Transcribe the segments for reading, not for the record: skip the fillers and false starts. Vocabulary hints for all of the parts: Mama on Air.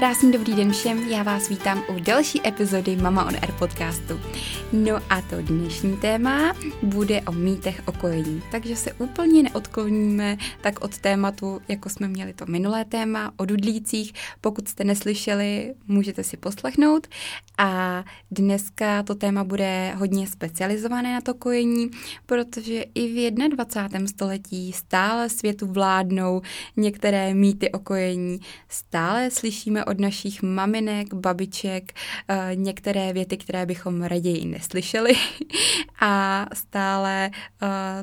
Krásný dobrý den všem, já vás vítám u další epizody Mama on Air podcastu. No a to dnešní téma bude o mýtech o kojení, takže se úplně neodkloníme tak od tématu, jako jsme měli to minulé téma o dudlících. Pokud jste neslyšeli, můžete si poslechnout. A dneska to téma bude hodně specializované na to kojení, protože i v 21. století stále světu vládnou některé mýty o kojení. Stále slyšíme od našich maminek, babiček některé věty, které bychom raději neslyšeli, a stále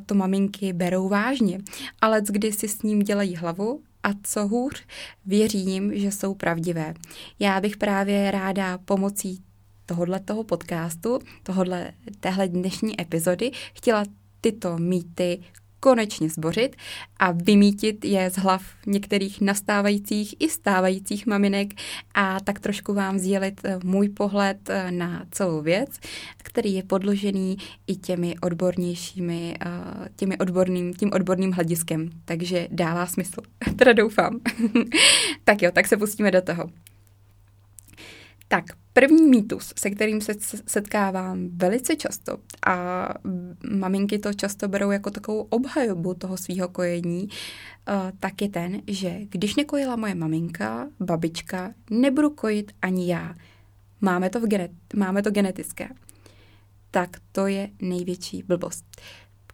to maminky berou vážně. Ale kdy si s ním dělají hlavu, a co hůř, věří jim, že jsou pravdivé. Já bych právě ráda pomocí tohoto podcastu, téhle dnešní epizody, chtěla tyto mýty konečně zbořit a vymítit je z hlav některých nastávajících i stávajících maminek a tak trošku vám sdělit můj pohled na celou věc, který je podložený i tím odborným hlediskem. Takže dává smysl. Teda doufám. Tak jo, tak se pustíme do toho. Tak, první mýtus, se kterým se setkávám velice často a maminky to často berou jako takovou obhajobu toho svýho kojení, tak je ten, že když nekojila moje maminka, babička, nebudu kojit ani já. Máme to genetické. Tak to je největší blbost.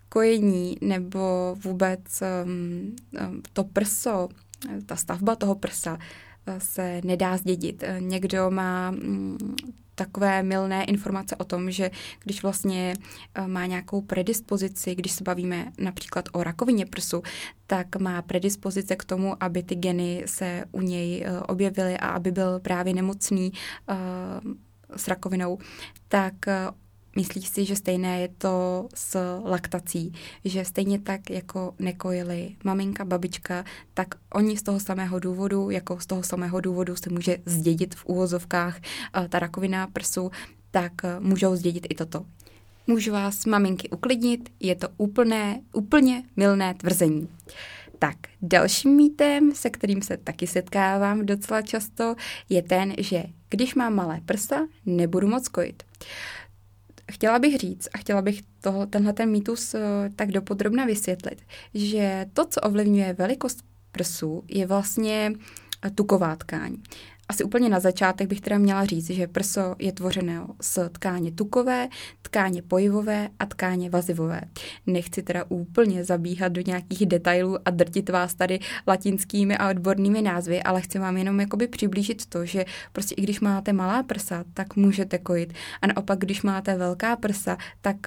Kojení nebo vůbec to prso, ta stavba toho prsa, se nedá zdědit. Někdo má takové mylné informace o tom, že když vlastně má nějakou predispozici, když se bavíme například o rakovině prsu, tak má predispozice k tomu, aby ty geny se u něj objevily a aby byl právě nemocný s rakovinou, tak myslíš si, že stejné je to s laktací, že stejně tak, jako nekojili maminka, babička, tak oni z toho samého důvodu se může zdědit v úvozovkách ta rakovina prsu, tak můžou zdědit i toto. Můžu vás, maminky, uklidnit, je to úplně mylné tvrzení. Tak, dalším mýtem, se kterým se taky setkávám docela často, je ten, že když mám malé prsa, nebudu moc kojit. Chtěla bych říct a chtěla bych tenhle mýtus tak dopodrobna vysvětlit, že to, co ovlivňuje velikost prsů, je vlastně tuková tkáň. Asi úplně na začátek bych teda měla říct, že prso je tvořeno z tkáně tukové, tkáně pojivové a tkáně vazivové. Nechci teda úplně zabíhat do nějakých detailů a drtit vás tady latinskými a odbornými názvy, ale chci vám jenom jakoby přiblížit to, že prostě i když máte malá prsa, tak můžete kojit. A naopak, když máte velká prsa, tak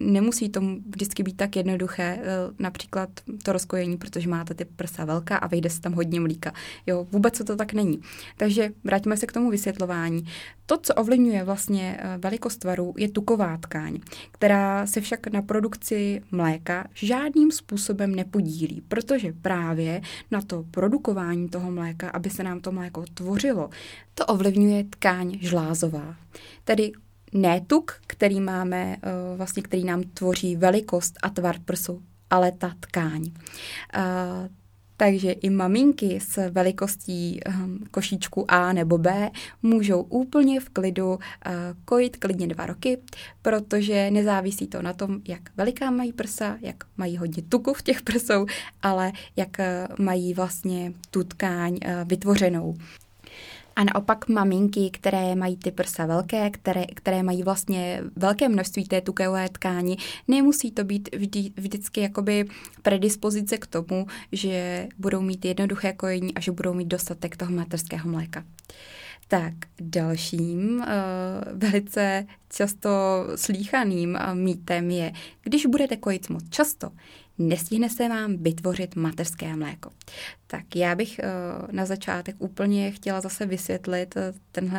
nemusí to vždycky být tak jednoduché, například to rozkojení, protože máte ty prsa velká a vejde se tam hodně mlíka. Jo, vůbec to tak není. Takže vraťme se k tomu vysvětlování. To, co ovlivňuje vlastně velikost tvaru, je tuková tkáň, která se však na produkci mléka žádným způsobem nepodílí, protože právě na to produkování toho mléka, aby se nám to mléko tvořilo, to ovlivňuje tkáň žlázová. Tedy ne tuk, který máme, vlastně, který nám tvoří velikost a tvar prsu, ale ta tkáň. Takže i maminky s velikostí košíčku A nebo B můžou úplně v klidu kojit klidně 2 roky, protože nezávisí to na tom, jak veliká mají prsa, jak mají hodně tuku v těch prsou, ale jak mají vlastně tu tkáň vytvořenou. A naopak maminky, které mají ty prsa velké, které mají vlastně velké množství té tukové tkáni, nemusí to být vždycky jakoby predispozice k tomu, že budou mít jednoduché kojení a že budou mít dostatek toho mateřského mléka. Tak dalším velice často slýchaným mýtem je, když budete kojit moc často, nestihne se vám vytvořit mateřské mléko. Tak já bych na začátek úplně chtěla zase vysvětlit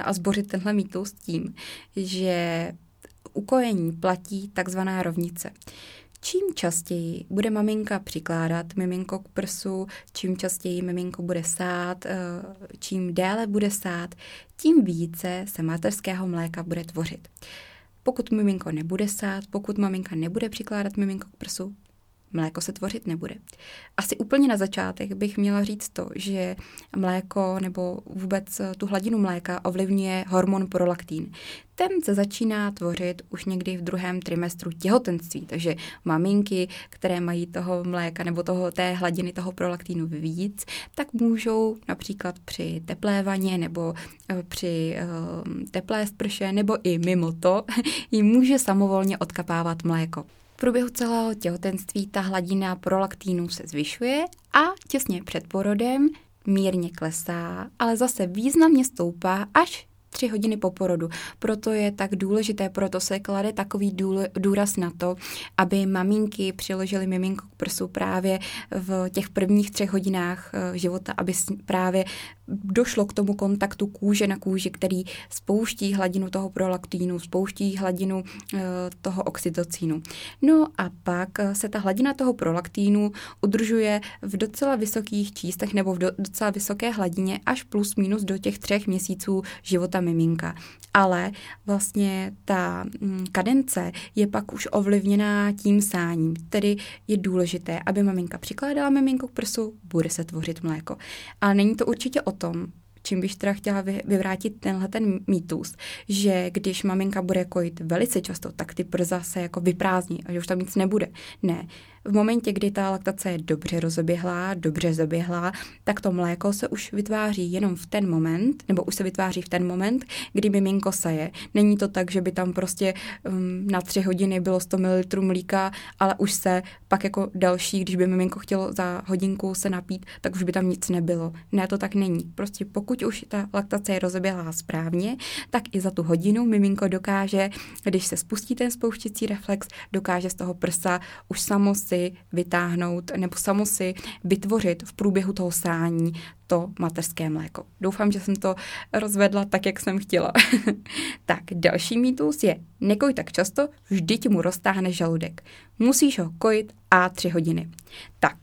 a zbořit tenhle mýtus tím, že u kojení platí takzvaná rovnice. Čím častěji bude maminka přikládat miminko k prsu, čím častěji miminko bude sát, čím déle bude sát, tím více se mateřského mléka bude tvořit. Pokud miminko nebude sát, pokud maminka nebude přikládat miminko k prsu, mléko se tvořit nebude. Asi úplně na začátek bych měla říct to, že mléko nebo vůbec tu hladinu mléka ovlivňuje hormon prolaktin. Ten se začíná tvořit už někdy v druhém trimestru těhotenství, takže maminky, které mají toho mléka nebo té hladiny toho prolaktinu víc, tak můžou například při teplé vaně nebo při teplé sprše nebo i mimo to jim může samovolně odkapávat mléko. V průběhu celého těhotenství ta hladina prolaktinu se zvyšuje a těsně před porodem mírně klesá, ale zase významně stoupá až 3 hodiny po porodu. Proto je tak důležité, proto se klade takový důraz na to, aby maminky přiložily miminko k prsu právě v těch prvních 3 hodinách života, aby právě došlo k tomu kontaktu kůže na kůži, který spouští hladinu toho prolaktinu, spouští hladinu toho oxytocínu. No a pak se ta hladina toho prolaktinu udržuje v docela vysokých číslech nebo v docela vysoké hladině až plus minus do těch 3 měsíců života miminka. Ale vlastně ta kadence je pak už ovlivněná tím sáním. Tedy je důležité, aby maminka přikládala miminko k prsu, bude se tvořit mléko. Ale není to určitě o tom, čím bych teda chtěla vyvrátit tenhle ten mýtus, že když maminka bude kojit velice často, tak ty prsa se jako vyprázdní a že už tam nic nebude. Ne. V momentě, kdy ta laktace je dobře rozeběhlá, tak to mléko se už vytváří jenom v ten moment, nebo už se vytváří v ten moment, kdy miminko saje. Není to tak, že by tam prostě na 3 hodiny bylo 100 ml mlíka, ale už se pak jako další, když by miminko chtělo za hodinku se napít, tak už by tam nic nebylo. Ne, to tak není. Prostě pokud už ta laktace je rozeběhlá správně, tak i za tu hodinu miminko dokáže, když se spustí ten spouštěcí reflex, dokáže z toho prsa už samo si vytáhnout nebo samo si vytvořit v průběhu toho sání to mateřské mléko. Doufám, že jsem to rozvedla tak, jak jsem chtěla. Tak, další mýtus je nekoj tak často, vždyť mu roztáhne žaludek. Musíš ho kojit a 3 hodiny. Tak,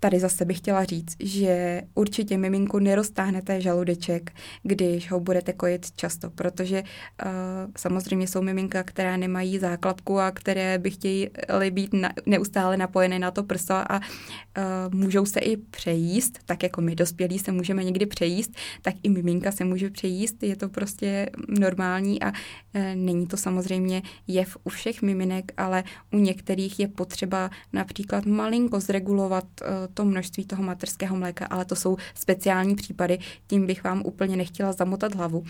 tady zase bych chtěla říct, že určitě miminku neroztáhnete žaludeček, když ho budete kojit často, protože samozřejmě jsou miminka, která nemají záklapku a které by chtěly být neustále napojené na to prso a můžou se i přejíst, tak jako my dospělí se můžeme někdy přejíst, tak i miminka se může přejíst, je to prostě normální a není to samozřejmě jev u všech miminek, ale u některých je potřeba například malinko zregulovat to množství toho materského mléka, ale to jsou speciální případy, tím bych vám úplně nechtěla zamotat hlavu.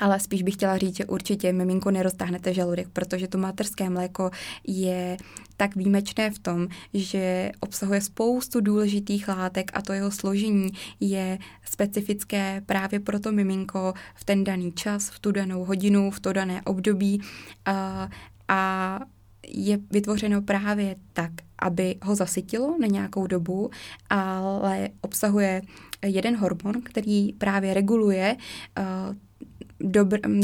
Ale spíš bych chtěla říct, že určitě miminko neroztáhnete žaludek, protože to materské mléko je tak výjimečné v tom, že obsahuje spoustu důležitých látek a to jeho složení je specifické právě pro to miminko v ten daný čas, v tu danou hodinu, v to dané období a je vytvořeno právě tak, aby ho zasytilo na nějakou dobu, ale obsahuje jeden hormon, který právě reguluje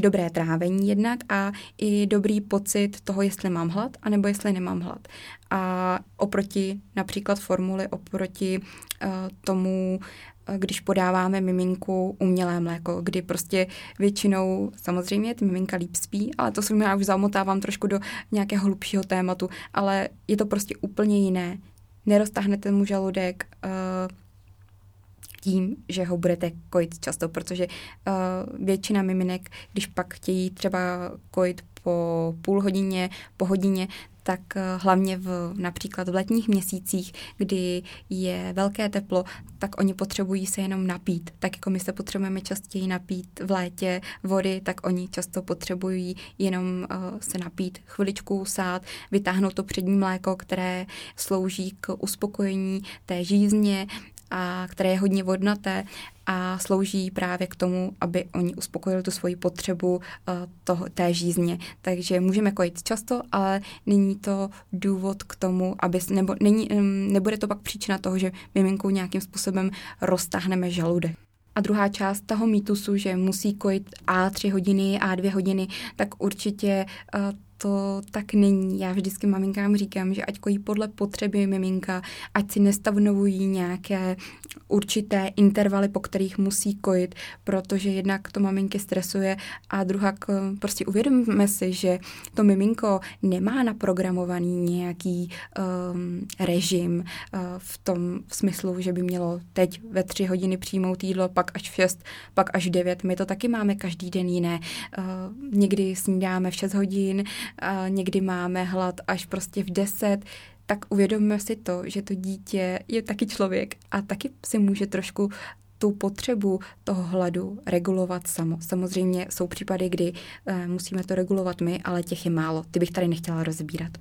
dobré trávení jednak a i dobrý pocit toho, jestli mám hlad, anebo jestli nemám hlad. A oproti například formuli, oproti tomu, když podáváme miminku umělé mléko, kdy prostě většinou samozřejmě ty miminka líp spí, ale to já už zamotávám trošku do nějakého hlubšího tématu, ale je to prostě úplně jiné. Neroztáhnete mu žaludek tím, že ho budete kojit často, protože většina miminek, když pak chtějí třeba kojit po půl hodině, po hodině, tak hlavně například v letních měsících, kdy je velké teplo, tak oni potřebují se jenom napít. Tak jako my se potřebujeme častěji napít v létě vody, tak oni často potřebují jenom se napít, chviličku sát, vytáhnout to přední mléko, které slouží k uspokojení té žízně, a které je hodně vodnaté a slouží právě k tomu, aby oni uspokojili tu svoji potřebu té žízně. Takže můžeme kojit často, ale není to důvod k tomu, nebude to pak příčina toho, že miminkou nějakým způsobem roztáhneme žaludek. A druhá část toho mýtusu, že musí kojit a 3 hodiny a 2 hodiny, tak určitě to tak není. Já vždycky maminkám říkám, že ať kojí podle potřeby miminka, ať si nestavnovují nějaké určité intervaly, po kterých musí kojit, protože jednak to maminky stresuje a druhak prostě uvědomíme si, že to miminko nemá naprogramovaný nějaký režim v tom smyslu, že by mělo teď ve 3 hodiny přijmout jídlo, pak až v 6, pak až 9. My to taky máme každý den jiné. Někdy snídáme v 6 hodin, někdy máme hlad až prostě v 10, tak uvědomme si to, že to dítě je taky člověk a taky si může trošku tu potřebu toho hladu regulovat samo. Samozřejmě jsou případy, kdy musíme to regulovat my, ale těch je málo. Ty bych tady nechtěla rozbírat.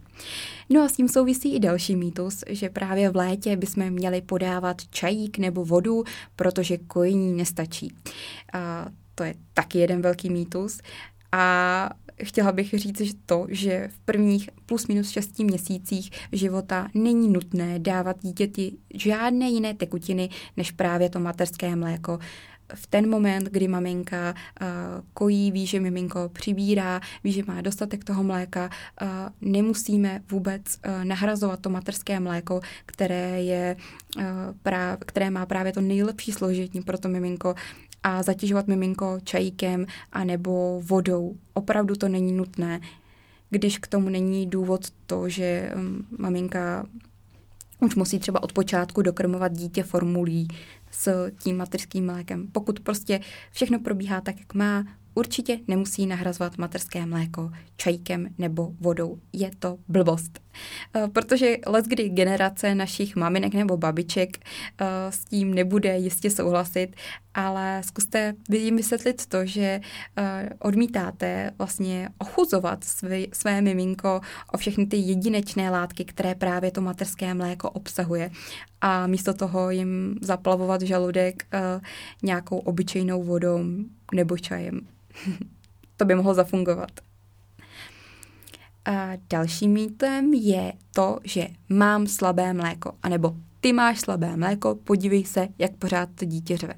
No a s tím souvisí i další mýtus, že právě v létě bychom měli podávat čajík nebo vodu, protože kojení nestačí. To je taky jeden velký mýtus. A chtěla bych říct že v prvních plus minus 6 měsících života není nutné dávat dítěti žádné jiné tekutiny, než právě to mateřské mléko. V ten moment, kdy maminka kojí, ví, že miminko přibírá, ví, že má dostatek toho mléka, nemusíme vůbec nahrazovat to mateřské mléko, které má právě to nejlepší složení pro to miminko, a zatěžovat miminko čajíkem anebo vodou. Opravdu to není nutné, když k tomu není důvod to, že maminka už musí třeba od počátku dokrmovat dítě formulí s tím mateřským mlékem. Pokud prostě všechno probíhá tak, jak má, určitě nemusí nahrazovat mateřské mléko čajíkem nebo vodou. Je to blbost. Protože letkdy generace našich maminek nebo babiček s tím nebude jistě souhlasit, ale zkuste jim vysvětlit to, že odmítáte vlastně ochuzovat své miminko o všechny ty jedinečné látky, které právě to mateřské mléko obsahuje. A místo toho jim zaplavovat žaludek nějakou obyčejnou vodou nebo čajem. To by mohlo zafungovat. A dalším mýtem je to, že mám slabé mléko, anebo ty máš slabé mléko, podívej se, jak pořád to dítě řve.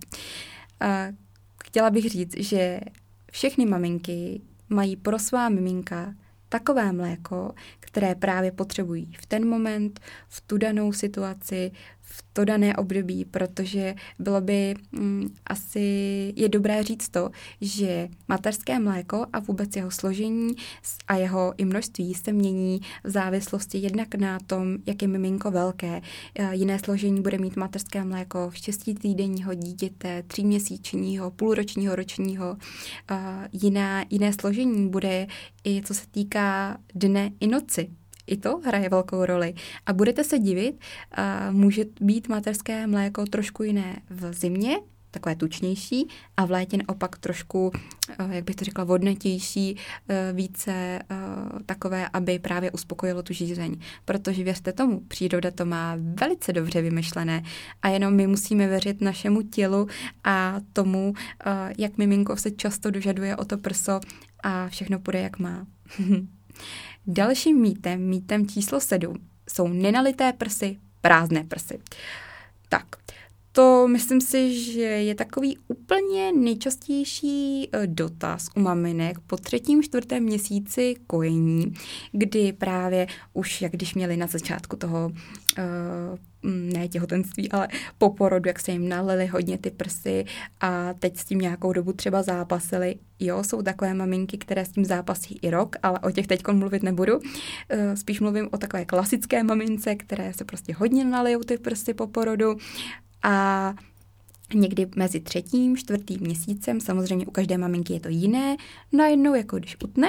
Chtěla bych říct, že všechny maminky mají pro svá miminka takové mléko, které právě potřebují v ten moment, v tu danou situaci, v to dané období, protože bylo by asi je dobré říct to, že mateřské mléko a vůbec jeho složení a jeho i množství se mění v závislosti jednak na tom, jak je miminko velké. Jiné složení bude mít mateřské mléko 6týdenního dítěte, 3měsíčního, půlročního, ročního. Jiné složení bude i co se týká dne i noci. I to hraje velkou roli. A budete se divit, může být mateřské mléko trošku jiné v zimě, takové tučnější, a v létě naopak trošku, jak bych to řekla, vodnatější, více takové, aby právě uspokojilo tu žízeň. Protože věřte tomu, příroda to má velice dobře vymyšlené a jenom my musíme věřit našemu tělu a tomu, jak miminko se často dožaduje o to prso a všechno půjde, jak má. Dalším mýtem číslo 7, jsou nenalité prsy, prázdné prsy. Tak, to myslím si, že je takový úplně nejčastější dotaz u maminek po 3., 4. měsíci kojení, kdy právě už, jak když měli na začátku toho ne těhotenství, ale po porodu, jak se jim nalily hodně ty prsy a teď s tím nějakou dobu třeba zápasili. Jo, jsou takové maminky, které s tím zápasí i rok, ale o těch teďkon mluvit nebudu. Spíš mluvím o takové klasické mamince, které se prostě hodně nalijou ty prsy po porodu a někdy mezi 3., 4. měsícem, samozřejmě u každé maminky je to jiné, najednou jako když utne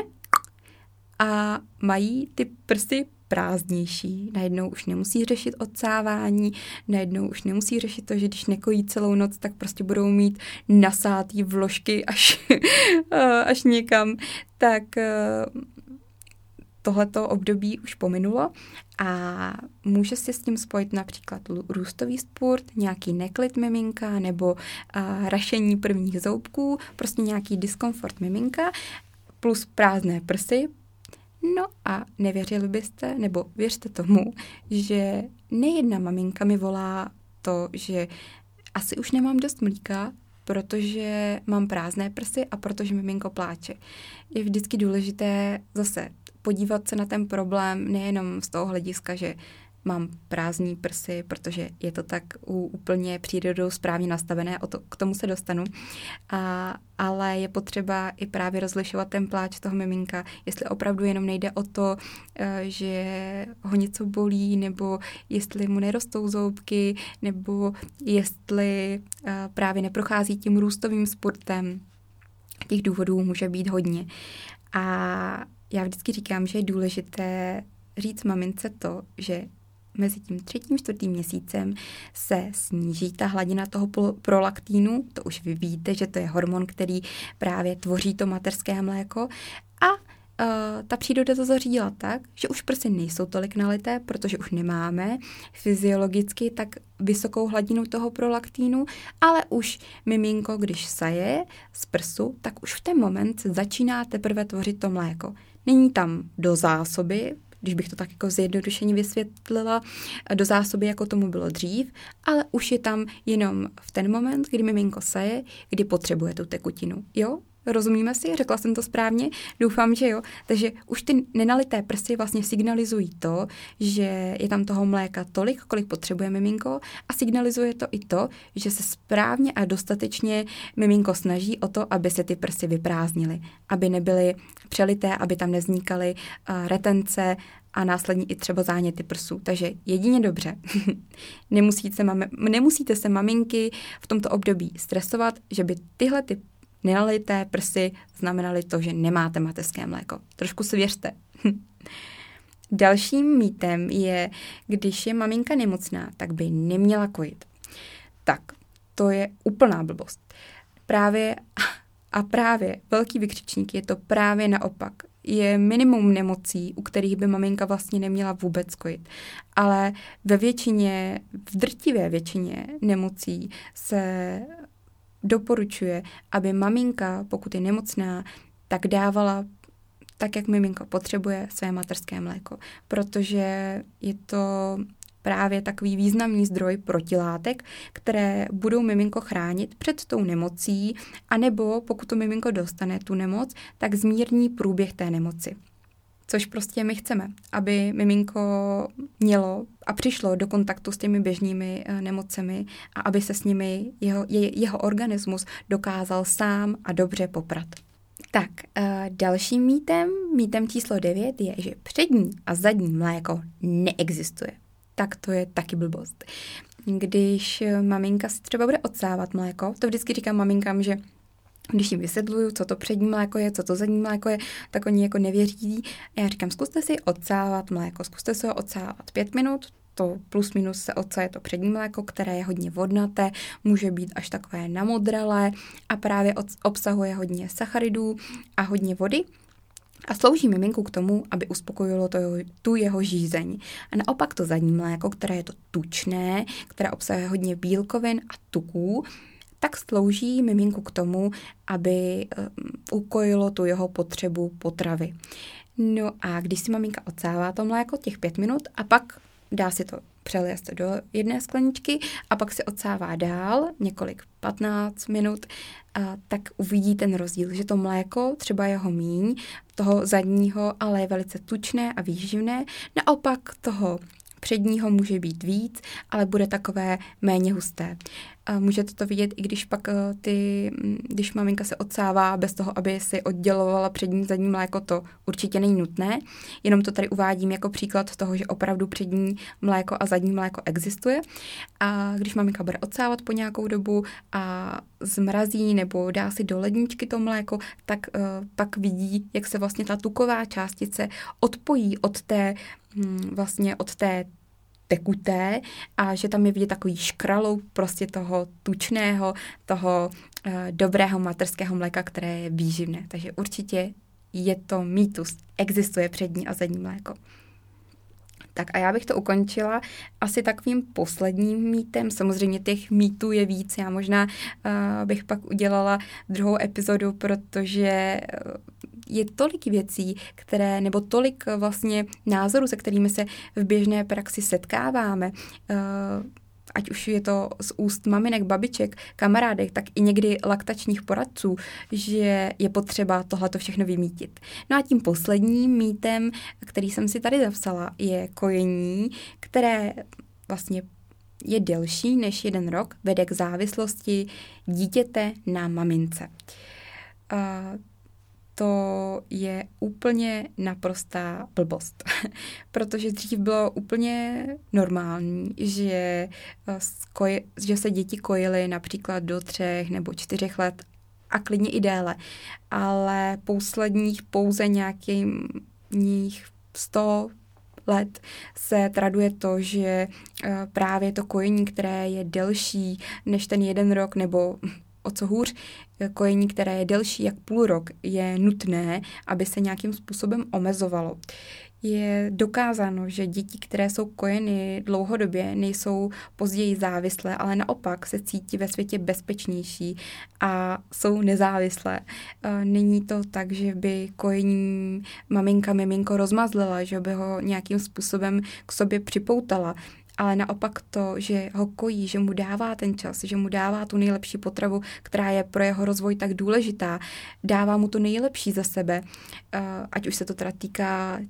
a mají ty prsy prázdnější. Najednou už nemusí řešit odsávání, najednou už nemusí řešit to, že když nekojí celou noc, tak prostě budou mít nasátý vložky až někam. Tak tohleto období už pominulo a může se s tím spojit například růstový spurt, nějaký neklid miminka nebo rašení prvních zoubků, prostě nějaký diskomfort miminka plus prázdné prsy. No a nevěřili byste, nebo věřte tomu, že nejedna maminka mi volá to, že asi už nemám dost mlíka, protože mám prázdné prsy a protože miminko pláče. Je vždycky důležité zase podívat se na ten problém nejenom z toho hlediska, že mám prázdní prsy, protože je to tak úplně přírodou správně nastavené, k tomu se dostanu. Ale je potřeba i právě rozlišovat ten pláč toho miminka, jestli opravdu jenom nejde o to, že ho něco bolí, nebo jestli mu nerostou zoubky, nebo jestli právě neprochází tím růstovým sportem. Těch důvodů může být hodně. A já vždycky říkám, že je důležité říct mamince to, že mezi tím 3. a 4. měsícem se sníží ta hladina toho prolaktínu, to už vy víte, že to je hormon, který právě tvoří to mateřské mléko a ta příroda to zařídila tak, že už prsy nejsou tolik nalité, protože už nemáme fyziologicky tak vysokou hladinu toho prolaktínu, ale už miminko, když saje z prsu, tak už v ten moment začíná teprve tvořit to mléko. Není tam do zásoby, když bych to tak jako zjednodušeně vysvětlila, do zásoby, jako tomu bylo dřív, ale už je tam jenom v ten moment, kdy miminko saje, kdy potřebuje tu tekutinu. Jo? Rozumíme si? Řekla jsem to správně? Doufám, že jo. Takže už ty nenalité prsty vlastně signalizují to, že je tam toho mléka tolik, kolik potřebuje miminko a signalizuje to i to, že se správně a dostatečně miminko snaží o to, aby se ty prsty vyprázdnily, aby nebyly přelité, aby tam nevznikaly retence a následně i třeba záněty prsů. Takže jedině dobře. Nemusíte se maminky v tomto období stresovat, že by tyhle ty nenalité prsy znamenaly to, že nemáte mateřské mléko. Trošku si věřte. Dalším mýtem je, když je maminka nemocná, tak by neměla kojit. Tak, to je úplná blbost. Právě velký vykřičník, je to právě naopak. Je minimum nemocí, u kterých by maminka vlastně neměla vůbec kojit. Ale v drtivé většině nemocí se doporučuje, aby maminka, pokud je nemocná, tak dávala tak, jak miminko potřebuje, své mateřské mléko. Protože je to právě takový významný zdroj protilátek, které budou miminko chránit před tou nemocí, anebo pokud to miminko dostane tu nemoc, tak zmírní průběh té nemoci. Což prostě my chceme, aby miminko mělo a přišlo do kontaktu s těmi běžnými nemocemi a aby se s nimi jeho organismus dokázal sám a dobře poprat. Tak, dalším mýtem číslo 9 je, že přední a zadní mléko neexistuje. Tak to je taky blbost. Když maminka si třeba bude odsávat mléko, to vždycky říkám maminkám, že když jim vysvětluju, co to přední mléko je, co to zadní mléko je, tak oni jako nevěří. Já říkám, zkuste si odsávat mléko, zkuste si ho odsávat 5 minut, to plus minus se odsaje to přední mléko, které je hodně vodnaté, může být až takové namodralé a právě obsahuje hodně sacharidů a hodně vody. A slouží miminku k tomu, aby uspokojilo tu jeho žízeň. A naopak to zadní mléko, které je to tučné, které obsahuje hodně bílkovin a tuků, tak slouží miminku k tomu, aby ukojilo tu jeho potřebu potravy. No a když si maminka odsává to mléko těch 5 minut a pak dá si to přelést do jedné skleničky a pak si odsává dál několik 15 minut, tak uvidí ten rozdíl, že to mléko třeba jeho míň, toho zadního, ale je velice tučné a výživné, naopak toho předního může být víc, ale bude takové méně husté. Můžete to vidět, i když pak když maminka se odsává bez toho, aby si oddělovala přední zadní mléko, to určitě není nutné. Jenom to tady uvádím jako příklad toho, že opravdu přední mléko a zadní mléko existuje. A když maminka bude odsávat po nějakou dobu a zmrazí nebo dá si do ledničky to mléko, tak pak vidí, jak se vlastně ta tuková částice odpojí od té vlastně od té tekuté a že tam je vidět takový škraloup prostě toho tučného, toho dobrého materského mléka, které je výživné. Takže určitě je to mýtus. Existuje přední a zadní mléko. Tak a já bych to ukončila asi takovým posledním mýtem. Samozřejmě těch mýtů je víc. Já možná bych pak udělala druhou epizodu, protože je tolik věcí, nebo tolik vlastně názorů, se kterými se v běžné praxi setkáváme, ať už je to z úst maminek, babiček, kamarádek, tak i někdy laktačních poradců, že je potřeba tohleto všechno vymítit. No a tím posledním mýtem, který jsem si tady zapsala, je kojení, které vlastně je delší než 1 rok, vede k závislosti dítěte na mamince. To je úplně naprostá blbost, protože dřív bylo úplně normální, že se děti kojily například do 3 nebo 4 let a klidně i déle, ale posledních pouze nějakých 100 let se traduje to, že právě to kojení, které je delší než ten 1 rok nebo o co hůř, kojení, které je delší jak půl rok, je nutné, aby se nějakým způsobem omezovalo. Je dokázáno, že děti, které jsou kojeny dlouhodobě, nejsou později závislé, ale naopak se cítí ve světě bezpečnější a jsou nezávislé. Není to tak, že by kojení maminka miminko rozmazlila, že by ho nějakým způsobem k sobě připoutala. Ale naopak to, že ho kojí, že mu dává ten čas, že mu dává tu nejlepší potravu, která je pro jeho rozvoj tak důležitá, dává mu to nejlepší ze sebe, ať už se to teda týká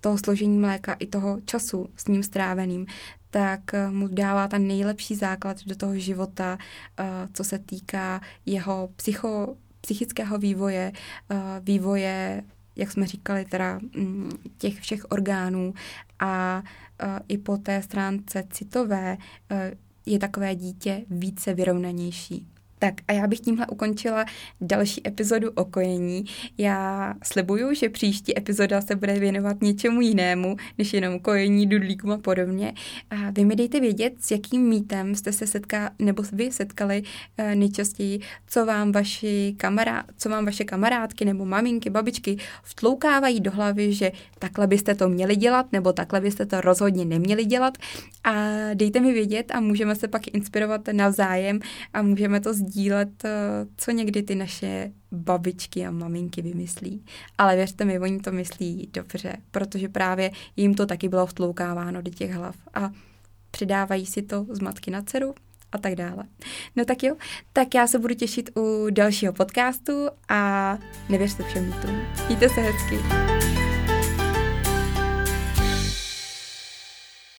toho složení mléka i toho času s ním stráveným, tak mu dává ten nejlepší základ do toho života, co se týká jeho psychického vývoje, vývoje, jak jsme říkali, teda těch všech orgánů a i po té stránce citové je takové dítě více vyrovnanější. Tak a já bych tímhle ukončila další epizodu o kojení. Já slibuju, že příští epizoda se bude věnovat něčemu jinému, než jenom kojení, dudlíkům a podobně. A vy mi dejte vědět, s jakým mýtem jste se setkali nejčastěji, co vám vaše kamarádky nebo maminky, babičky vtloukávají do hlavy, že takhle byste to měli dělat nebo takhle byste to rozhodně neměli dělat. A dejte mi vědět a můžeme se pak inspirovat navzájem a můžeme to sdílet, co někdy ty naše babičky a maminky vymyslí. Ale věřte mi, oni to myslí dobře, protože právě jim to taky bylo vtloukáváno do těch hlav a předávají si to z matky na dceru a tak dále. No tak jo, tak já se budu těšit u dalšího podcastu a nevěřte všem tomu. Mějte se hezky.